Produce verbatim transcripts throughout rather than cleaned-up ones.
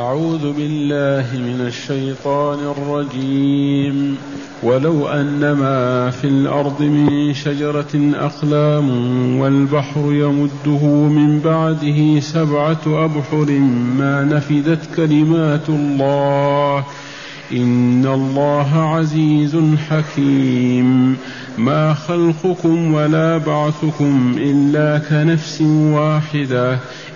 أعوذ بالله من الشيطان الرجيم. ولو أن ما في الأرض من شجرة أقلام والبحر يمده من بعده سبعة أبحر ما نفدت كلمات الله إن الله عزيز حكيم. ما خلقكم ولا بعثكم إلا كنفس واحدة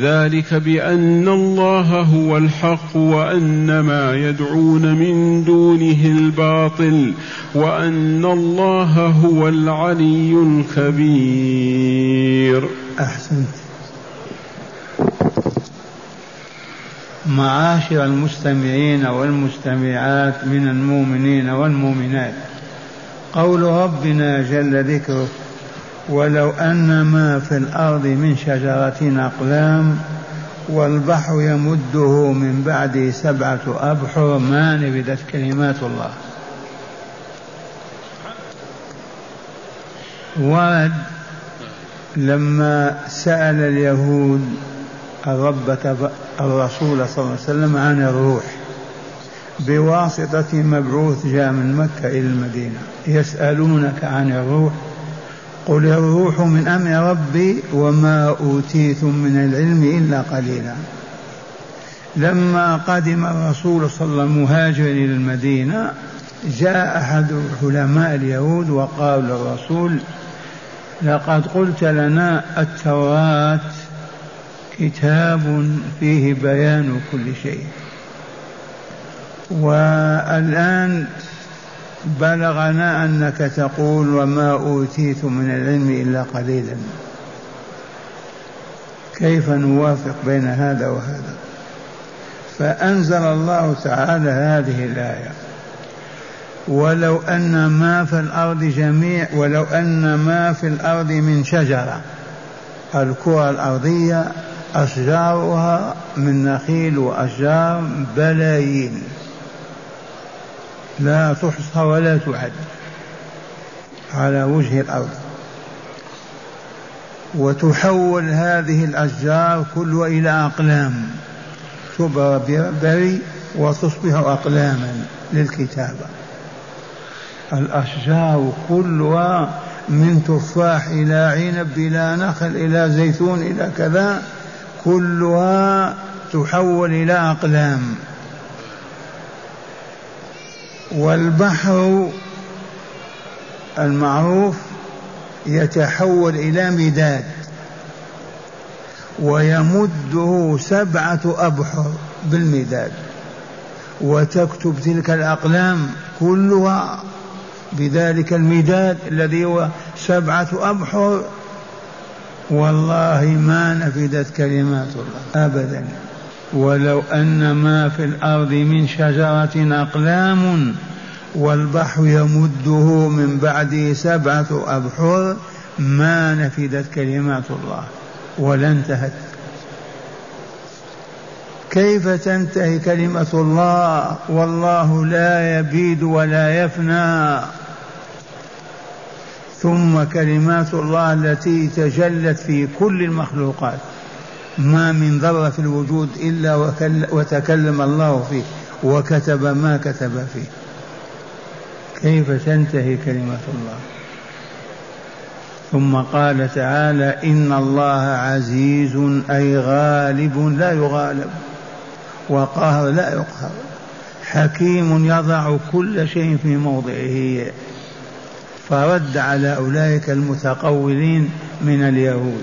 ذلك بأن الله هو الحق وأن ما يدعون من دونه الباطل وأن الله هو العلي الكبير. أحسنت. معاشر المستمعين والمستمعات من المؤمنين والمؤمنات، قول ربنا جل ذكره: ولو أن ما في الأرض من شجرة أقلام والبحر يمده من بعده سبعة أبحر ما نفدت كلمات الله. ورد لما سأل اليهود الرب الرسول صلى الله عليه وسلم عن الروح بواسطة مبعوث جاء من مكة إلى المدينة، يسألونك عن الروح قل الروح من أمر ربي وما أوتيتم من العلم إلا قليلا. لما قدم الرسول صلى الله عليه وسلم مهاجرا إلى المدينة جاء أحد علماء اليهود وقال للرسول: لقد قلت لنا التوراة كتاب فيه بيان كل شيء، والآن بلغنا أنك تقول وما أوتيت من العلم إلا قليلا، كيف نوافق بين هذا وهذا؟ فأنزل الله تعالى هذه الآية: ولو أن ما في الأرض جميع ولو أن ما في الأرض من شجرة، الكرة الأرضية أشجارها من نخيل وأشجار بلايين لا تحصى ولا تعد على وجه الأرض، وتحول هذه الأشجار كلها إلى أقلام تبربر وتصبح أقلاما للكتابة. الأشجار كلها من تفاح إلى عنب إلى نخل إلى زيتون إلى كذا كلها تحول إلى أقلام. والبحر المعروف يتحول إلى مداد ويمده سبعة أبحر بالمداد، وتكتب تلك الأقلام كلها بذلك المداد الذي هو سبعة أبحر. والله ما نفدت كلمات الله أبدا. ولو أن ما في الأرض من شجرة أقلام والبحر يمده من بعده سبعة أبحر ما نفدت كلمات الله. ولا انتهت. كيف تنتهي كلمة الله؟ والله لا يبيد ولا يفنى. ثم كلمات الله التي تجلت في كل المخلوقات، ما من ذرة في الوجود إلا وتكلم الله فيه وكتب ما كتب فيه. كيف تنتهي كلمة الله؟ ثم قال تعالى: إن الله عزيز أي غالب لا يغالب وقاهر لا يقهر حكيم يضع كل شيء في موضعه. فرد على أولئك المتقولين من اليهود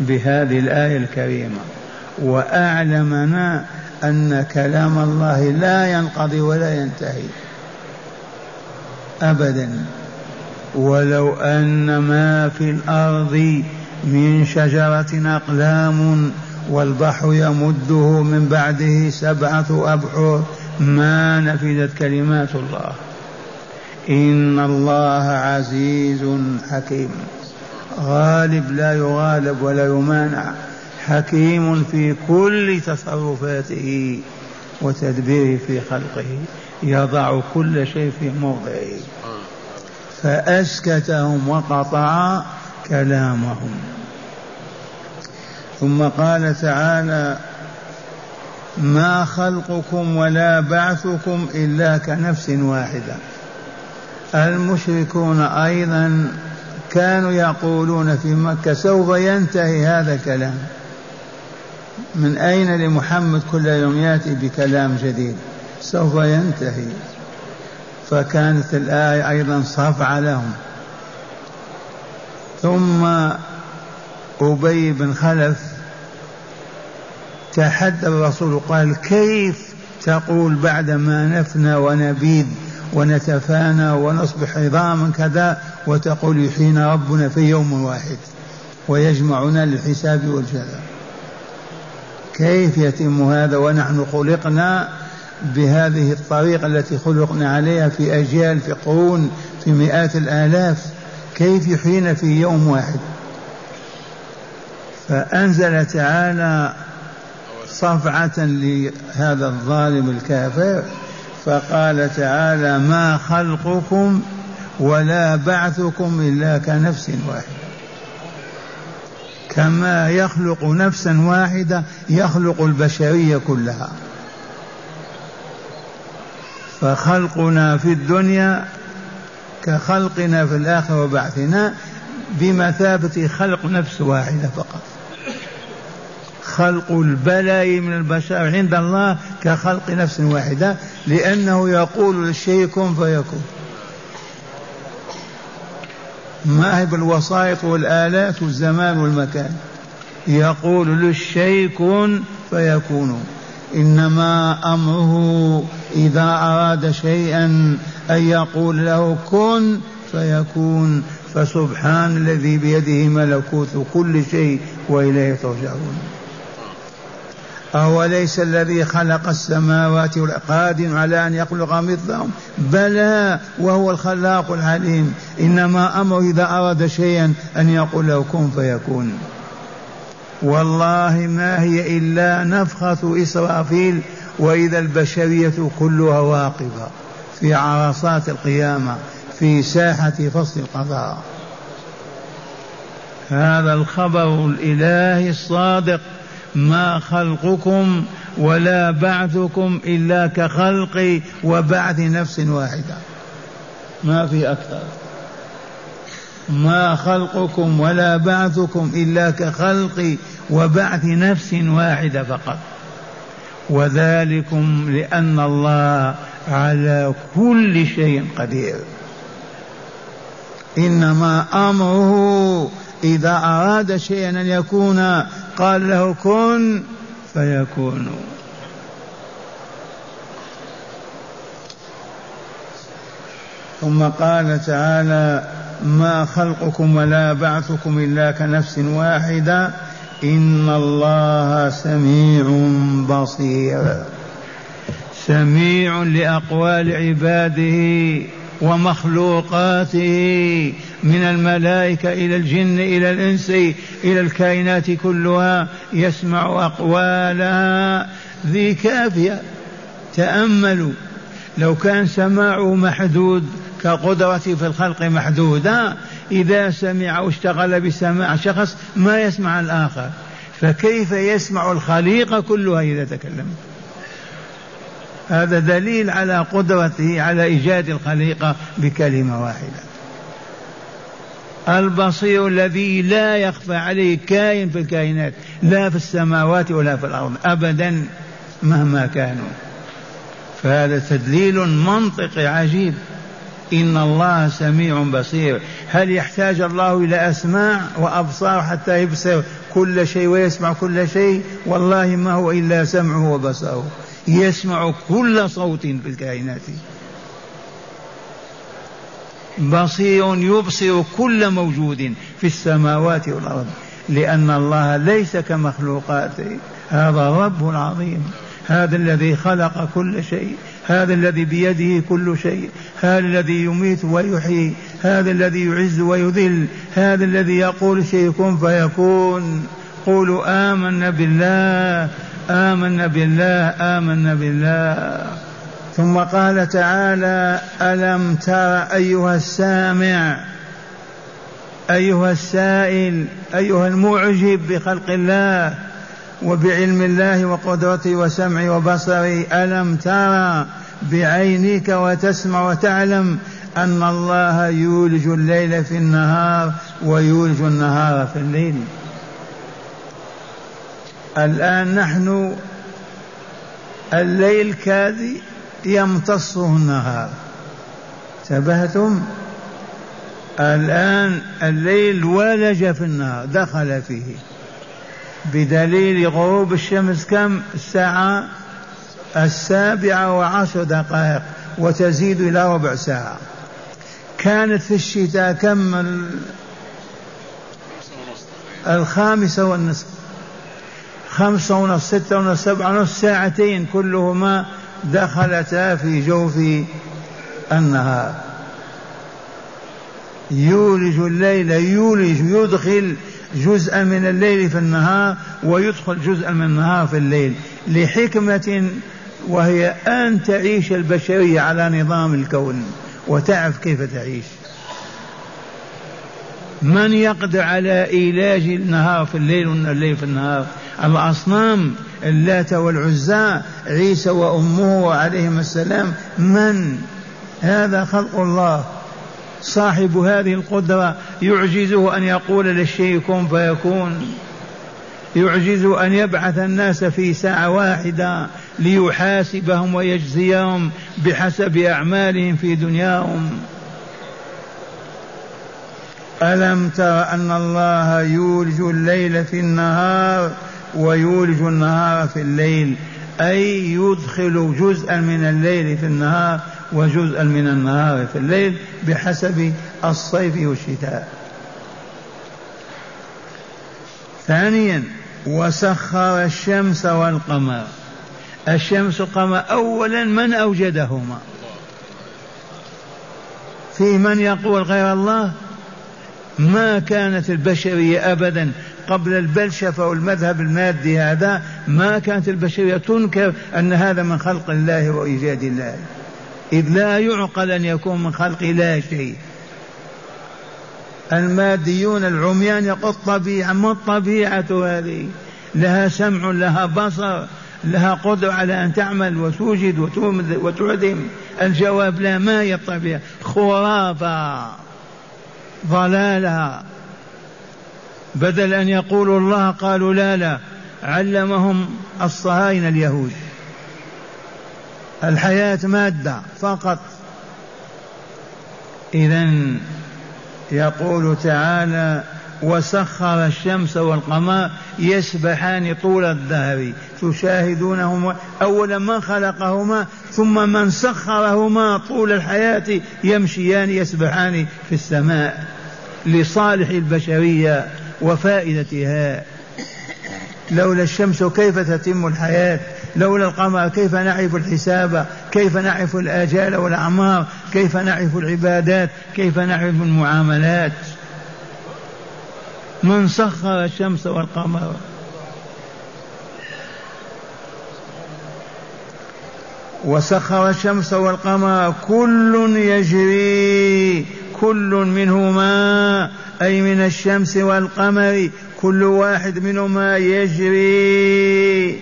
بهذه الآية الكريمة، وأعلمنا أن كلام الله لا ينقضي ولا ينتهي أبدا. ولو أن ما في الأرض من شجرة أقلام والبحر يمده من بعده سبعة أبحر ما نفدت كلمات الله. إن الله عزيز حكيم، غالب لا يغالب ولا يمانع، حكيم في كل تصرفاته وتدبيره في خلقه، يضع كل شيء في موضعه. فأسكتهم وقطع كلامهم. ثم قال تعالى: ما خلقكم ولا بعثكم إلا كنفس واحدة. المشركون أيضا كانوا يقولون في مكة: سوف ينتهي هذا الكلام، من أين لمحمد كل يوم يأتي بكلام جديد؟ سوف ينتهي. فكانت الآية أيضا صفعة لهم. ثم أبي بن خلف تحدى الرسول قال: كيف تقول بعدما نفنى ونبيد ونتفانى ونصبح عظاما كذا، وتقول يحيينا ربنا في يوم واحد ويجمعنا للحساب والجزاء؟ كيف يتم هذا ونحن خلقنا بهذه الطريقة التي خلقنا عليها في أجيال، في قرون، في مئات الآلاف؟ كيف يحيينا في يوم واحد؟ فأنزل تعالى صفعة لهذا الظالم الكافر، فقال تعالى: ما خلقكم ولا بعثكم إلا كنفس واحدة. كما يخلق نفسا واحدة يخلق البشرية كلها. فخلقنا في الدنيا كخلقنا في الآخرة وبعثنا بمثابة خلق نفس واحدة فقط. خلق البلاء من البشر عند الله كخلق نفس واحدة، لأنه يقول للشيء كن فيكون. ما هي بالوسائط والآلات والزمان والمكان، يقول للشيء كن فيكون. إنما أمره إذا أراد شيئا أن يقول له كن فيكون. فسبحان الذي بيده ملكوت كل شيء وإليه ترجعون. أوليس الذي خلق السماوات والأرض قادر على أن يخلق مثلهم؟ بلى وهو الخلاق العليم. إنما أمره إذا أراد شيئا أن يقول له كن فيكون. والله ما هي إلا نفخة إسرافيل، وإذا البشرية كلها واقفة في عرصات القيامة في ساحة فصل القضاء. هذا الخبر الإلهي الصادق: ما خلقكم ولا بعثكم إلا كخلق وبعث نفس واحدة، ما في أكثر. ما خلقكم ولا بعثكم إلا كخلق وبعث نفس واحدة فقط. وذلكم لأن الله على كل شيء قدير. إنما أمره إذا أراد شيئا أن يكون قال له كن فيكون. ثم قال تعالى: ما خلقكم ولا بعثكم إلا كنفس واحدة إن الله سميع بصير. سميع لأقوال عباده ومخلوقاته، من الملائكة إلى الجن إلى الإنس إلى الكائنات كلها، يسمع أقوالها. ذي كافية. تأملوا لو كان سماعه محدود كقدرته في الخلق محدودة، إذا سمع واشتغل بسماع شخص ما يسمع الآخر، فكيف يسمع الخليقة كلها إذا تكلمت؟ هذا دليل على قدرته على إيجاد الخليقة بكلمة واحدة. البصير الذي لا يخفى عليه كائن في الكائنات، لا في السماوات ولا في الأرض أبدا مهما كانوا. فهذا تدليل منطقي عجيب. إن الله سميع بصير. هل يحتاج الله إلى أسماع وأبصار حتى يبصر كل شيء ويسمع كل شيء؟ والله ما هو إلا سمعه وبصره، يسمع كل صوت في الكائنات. بصير يبصر كل موجود في السماوات والأرض، لأن الله ليس كمخلوقاته. هذا رب العظيم، هذا الذي خلق كل شيء، هذا الذي بيده كل شيء، هذا الذي يميت ويحيي، هذا الذي يعز ويذل، هذا الذي يقول شيء كن فيكون. قولوا آمنا بالله آمنا بالله آمنا بالله. ثم قال تعالى: ألم تر أيها السامع أيها السائل أيها المعجب بخلق الله وبعلم الله وقدرته وسمعه وبصره، ألم ترى بعينك وتسمع وتعلم أن الله يولج الليل في النهار ويولج النهار في الليل. الآن نحن الليل كاد يمتصه النهار، انتبهتم؟ الآن الليل ولج في النهار، دخل فيه بدليل غروب الشمس كم الساعة السابعة وعشر دقائق وتزيد إلى ربع ساعة. كانت في الشتاء كم؟ الخامسة والنصف، خمسة ونصف، ستة ونصف، سبعة ونصف، ساعتين كلهما دخلتا في جوف النهار. يولج الليل، يولج يدخل جزءا من الليل في النهار ويدخل جزءا من النهار في الليل، لحكمة، وهي أن تعيش البشرية على نظام الكون وتعرف كيف تعيش. من يقدر على إيلاج النهار في الليل والليل في النهار؟ الأصنام، اللات والعزى، عيسى وأمه عليهم السلام، من؟ هذا خلق الله. صاحب هذه القدرة يعجزه أن يقول للشيء كن فيكون، يعجزه أن يبعث الناس في ساعة واحدة ليحاسبهم ويجزيهم بحسب أعمالهم في دنياهم. ألم تر أن الله يولج الليل في النهار ويولج النهار في الليل، أي يدخل جزءا من الليل في النهار وجزءا من النهار في الليل بحسب الصيف والشتاء. ثانيا: وسخر الشمس والقمر. الشمس والقمر أولا من أوجدهما؟ في من يقول غير الله؟ ما كانت البشرية أبدا قبل البلشفة والمذهب المادي هذا، ما كانت البشرية تنكر أن هذا من خلق الله وإيجاد الله، إذ لا يعقل أن يكون من خلق الله شيء. الماديون العميان يقول الطبيعة، ما الطبيعة هذه؟ لها سمع، لها بصر، لها قدرة على أن تعمل وتوجد وتعدم. الجواب: لا، ما هي الطبيعة؟ خرافة، ضلالها. بدل أن يقولوا الله قالوا لا لا علمهم الصهاينة اليهود. الحياة مادة فقط. إذن يقول تعالى: وسخر الشمس والقمر يسبحان طول الدهر تشاهدونهما، أولا من خلقهما، ثم من سخرهما طول الحياة يمشيان يسبحان في السماء لصالح البشرية وفائدتها. لولا الشمس كيف تتم الحياة؟ لولا القمر كيف نعرف الحساب؟ كيف نعرف الآجال والأعمار؟ كيف نعرف العبادات؟ كيف نعرف المعاملات؟ من سخر الشمس والقمر. وسخر الشمس والقمر كل يجري، كل منهما أي من الشمس والقمر كل واحد منهما يجري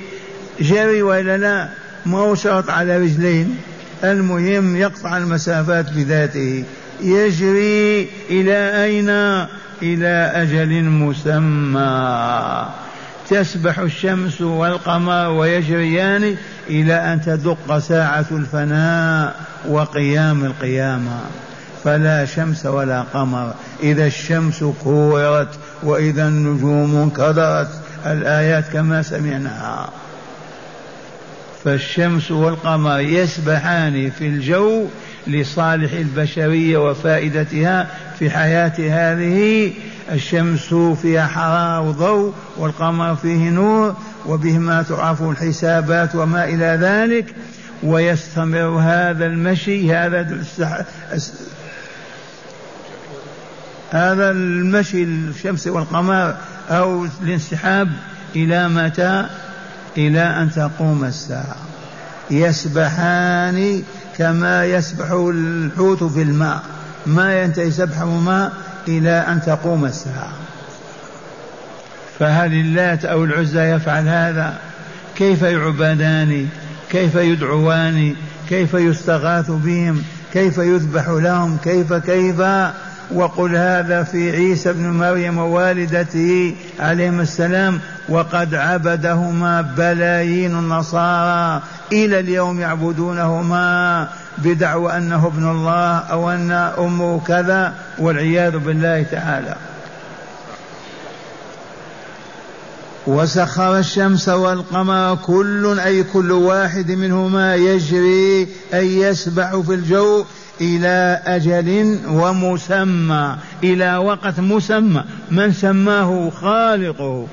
جري، وإلا لا موشط على رجلين، المهم يقطع المسافات بذاته، يجري إلى أين؟ إلى أجل مسمى. تسبح الشمس والقمر ويجريان إلى أن تدق ساعة الفناء وقيام القيامة، فلا شمس ولا قمر. إذا الشمس كورت وإذا النجوم انكدرت، الآيات كما سمعناها. فالشمس والقمر يسبحان في الجو لصالح البشرية وفائدتها في حياة هذه. الشمس فيها حرارة وضوء، والقمر فيه نور، وبهما تعرف الحسابات وما إلى ذلك. ويستمر هذا المشي هذا هذا المشي الشمس والقمر أو الانسحاب إلى متى؟ إلى أن تقوم الساعة. يسبحان كما يسبح الحوت في الماء، ما ينتهي سبحه ماء إلى أن تقوم الساعة. فهل اللات أو العزى يفعل هذا؟ كيف يعبدان؟ كيف يدعوان؟ كيف يستغاث بهم؟ كيف يذبح لهم؟ كيف كيف وقل هذا في عيسى بن مريم ووالدته عليهم السلام، وقد عبدهما بلايين النصارى إلى اليوم يعبدونهما بدعوى أنه ابن الله أو أن أمه كذا والعياذ بالله تعالى. وسخر الشمس والقمر كل أي كل واحد منهما يجري أي يسبح في الجو إلى أجل ومسمى، إلى وقت مسمى من سماه خالقه،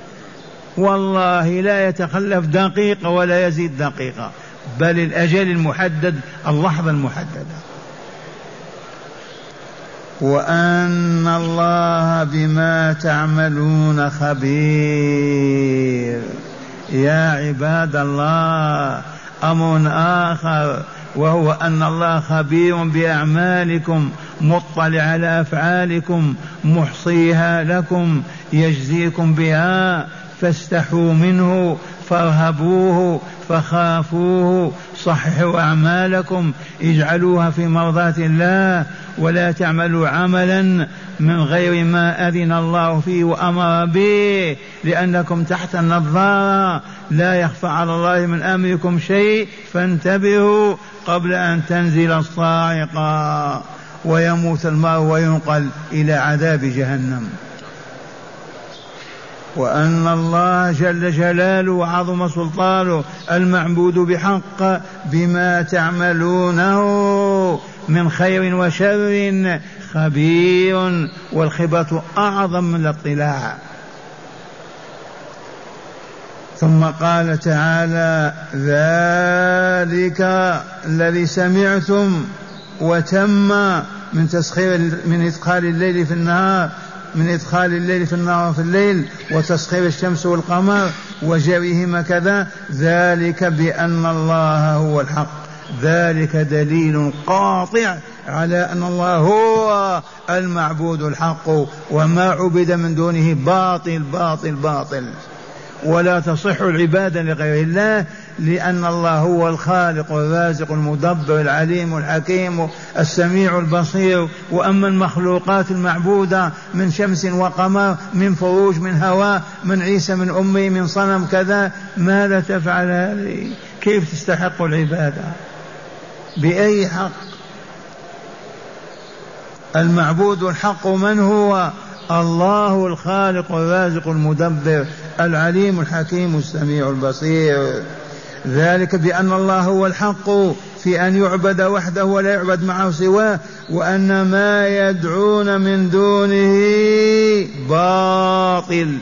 والله لا يتخلف دقيقة ولا يزيد دقيقة، بل الأجل المحدد اللحظة المحددة. وأن الله بما تعملون خبير. يا عباد الله أمر آخر، وهو أن الله خبير بأعمالكم، مطلع على أفعالكم، محصيها لكم، يجزيكم بها، فاستحوا منه، فارهبوه، فخافوه، صححوا أعمالكم، اجعلوها في مرضاة الله، ولا تعملوا عملا من غير ما أذن الله فيه وأمر به، لأنكم تحت النظارة، لا يخفى على الله من أمركم شيء، فانتبهوا قبل أن تنزل الصاعقة ويموت المرء وينقل إلى عذاب جهنم. وأن الله جل جلاله وعظم سلطانه المعبود بحق بما تعملونه من خير وشر خبير، والخبرة أعظم من الاطلاع. ثم قال تعالى: ذلك الذي سمعتم. وتم من تسخير من إدخال الليل في النهار، من إدخال الليل في النهار في الليل، وتسخير الشمس والقمر وجريهما كذا، ذلك بأن الله هو الحق. ذلك دليل قاطع على أن الله هو المعبود الحق، وما عبد من دونه باطل باطل باطل، ولا تصح العبادة لغير الله، لأن الله هو الخالق والرازق المدبر العليم الحكيم السميع البصير. وأما المخلوقات المعبودة من شمس وقمر، من فروج، من هواء، من عيسى، من أمي، من صنم كذا، ماذا تفعل هذه؟ كيف تستحق العبادة؟ بأي حق؟ المعبود الحق من هو؟ الله الخالق الرازق المدبر العليم الحكيم السميع البصير. ذلك بأن الله هو الحق في أن يعبد وحده ولا يعبد معه سواه، وأن ما يدعون من دونه باطل،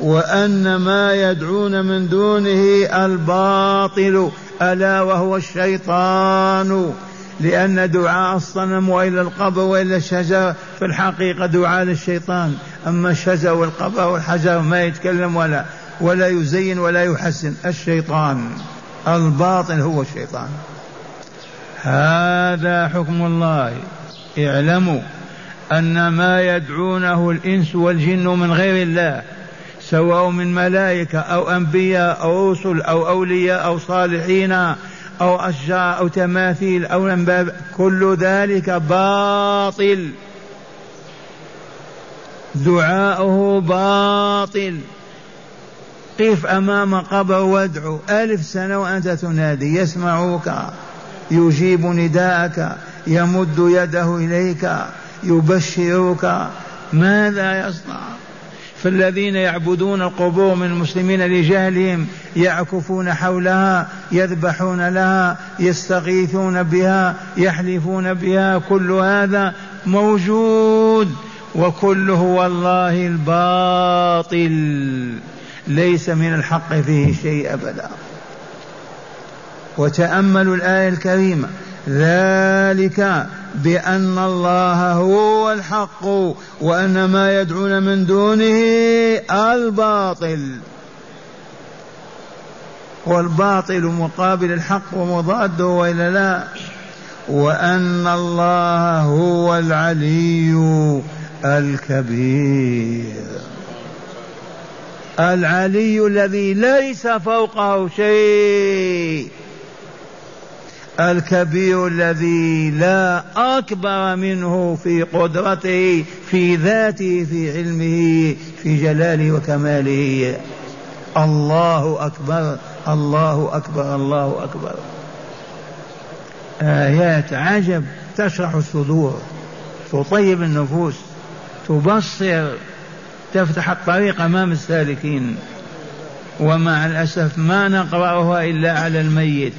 وأن ما يدعون من دونه الباطل، ألا وهو الشيطان، لأن دعاء الصنم وإلى القبر وإلى الشجر في الحقيقة دعاء للشيطان. أما الشجر والقبر والحجر ما يتكلم ولا ولا يزين ولا يحسن، الشيطان الباطل هو الشيطان. هذا حكم الله. اعلموا أن ما يدعونه الإنس والجن من غير الله، سواء من ملائكة أو أنبياء أو رسل أو أولياء أو صالحين أو أشجار أو تماثيل أو أنباب، كل ذلك باطل، دعاؤه باطل. قف أمام قبر وادعو ألف سنة وأنت تنادي، يسمعك، يجيب نداءك، يمد يده إليك، يبشرك، ماذا يصنع؟ فالذين يعبدون القبور من المسلمين لجهلهم يعكفون حولها، يذبحون لها، يستغيثون بها، يحلفون بها، كل هذا موجود، وكله والله الباطل، ليس من الحق فيه شيء أبدا. وتأملوا الآية الكريمة: ذلك بأن الله هو الحق وأن ما يدعون من دونه الباطل، والباطل مقابل الحق ومضاده، وإلا لا. وأن الله هو العلي الكبير، العلي الذي ليس فوقه شيء، الكبير الذي لا أكبر منه في قدرته، في ذاته، في علمه، في جلاله وكماله. الله أكبر، الله أكبر، الله أكبر. آيات عجب تشرح الصدور، تطيب النفوس، تبصر، تفتح الطريق أمام السالكين. ومع الأسف ما نقرأها إلا على الميت.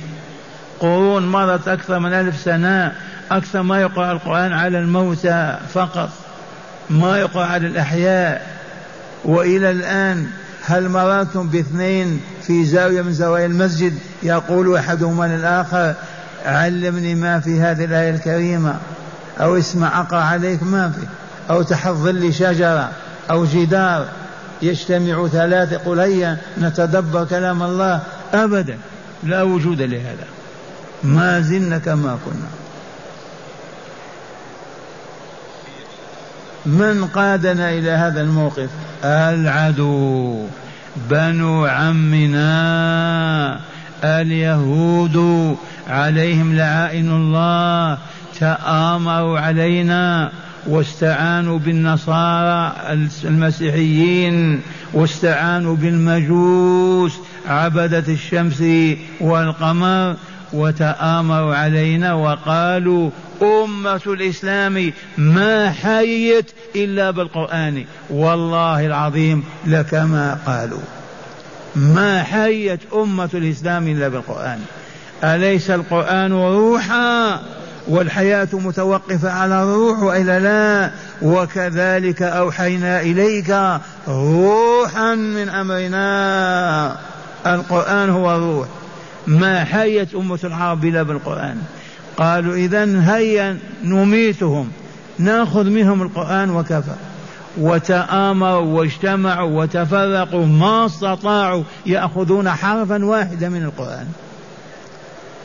قرون مرت أكثر من ألف سنة أكثر ما يقرأ القرآن على الموتى فقط، ما يقرأ على الأحياء. وإلى الآن هل مررتم باثنين في زاوية من زوايا المسجد يقول أحدهما للآخر: علمني ما في هذه الآية الكريمة، أو اسمع أقرأ عليك ما في، أو تحضر لي شجرة أو جدار، يجتمع ثلاثة يقول هيا نتدبر كلام الله. أبدا لا وجود لهذا، ما زلنا كما كنا. من قادنا إلى هذا الموقف؟ العدو، بنو عمنا اليهود عليهم لعائن الله، تآمروا علينا واستعانوا بالنصارى المسيحيين، واستعانوا بالمجوس عبدة الشمس والقمر، وتآمروا علينا وقالوا: أمة الإسلام ما حيت إلا بالقرآن. والله العظيم لكما قالوا، ما حيت أمة الإسلام إلا بالقرآن. أليس القرآن روحا والحياة متوقفة على الروح، وإلا لا؟ وكذلك أوحينا إليك روحا من أمرنا. القرآن هو الروح، ما حيت أمة العرب إلا بالقرآن. قالوا: إذن هيا نميتهم، نأخذ منهم القرآن وكفى. وتآمروا واجتمعوا وتفرقوا، ما استطاعوا يأخذون حرفا واحدا من القرآن،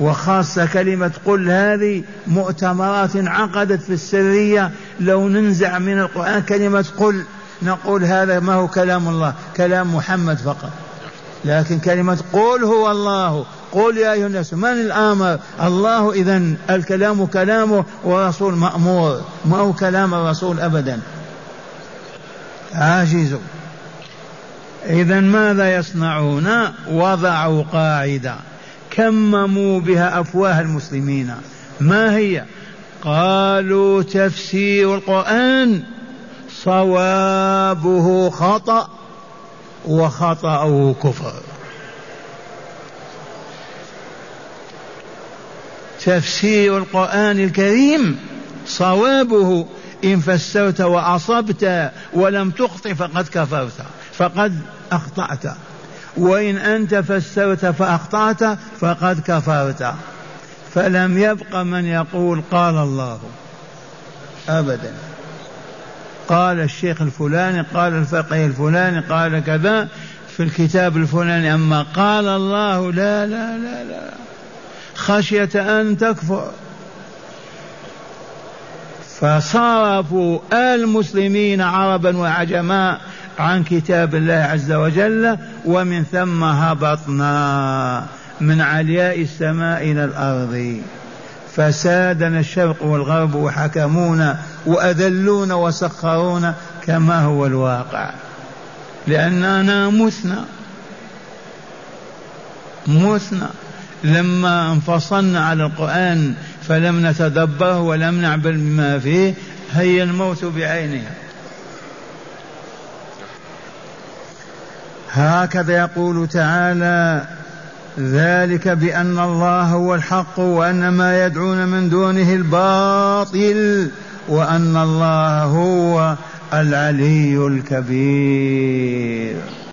وخاصة كلمة قل. هذه مؤتمرات عقدت في السرية، لو ننزع من القرآن كلمة قل نقول هذا ما هو كلام الله، كلام محمد فقط. لكن كلمة قل هو الله، قل يا أيها الناس من الآمر الله. إذن الكلام كلامه ورسول مأمور، ما هو كلام الرسول أبدا، عاجز. إذن ماذا يصنعون؟ وضعوا قاعدة كمموا بها أفواه المسلمين. ما هي؟ قالوا: تفسير القرآن صوابه خطأ وخطأه كفر. تفسير القرآن الكريم صوابه إن فسرت وأصبت ولم تخطئ فقد كفرت، فقد أخطأت، وإن أنت فسرت فأخطأت فقد كفرت. فلم يبق من يقول قال الله أبدا، قال الشيخ الفلاني، قال الفقيه الفلاني، قال كذا في الكتاب الفلاني، أما قال الله لا لا لا لا، خشية أن تكفر. فصرفوا المسلمين عربا وعجما عن كتاب الله عز وجل، ومن ثم هبطنا من علياء السماء إلى الأرض، فسادنا الشرق والغرب وحكمونا وأذلونا وسخرونا كما هو الواقع، لأننا مثنا مثنا لما انفصلنا على القرآن فلم نتدبره ولم نعبل بما فيه. هي الموت بعينها. هكذا يقول تعالى: ذلك بأن الله هو الحق وأن ما يدعون من دونه الباطل وأن الله هو العلي الكبير.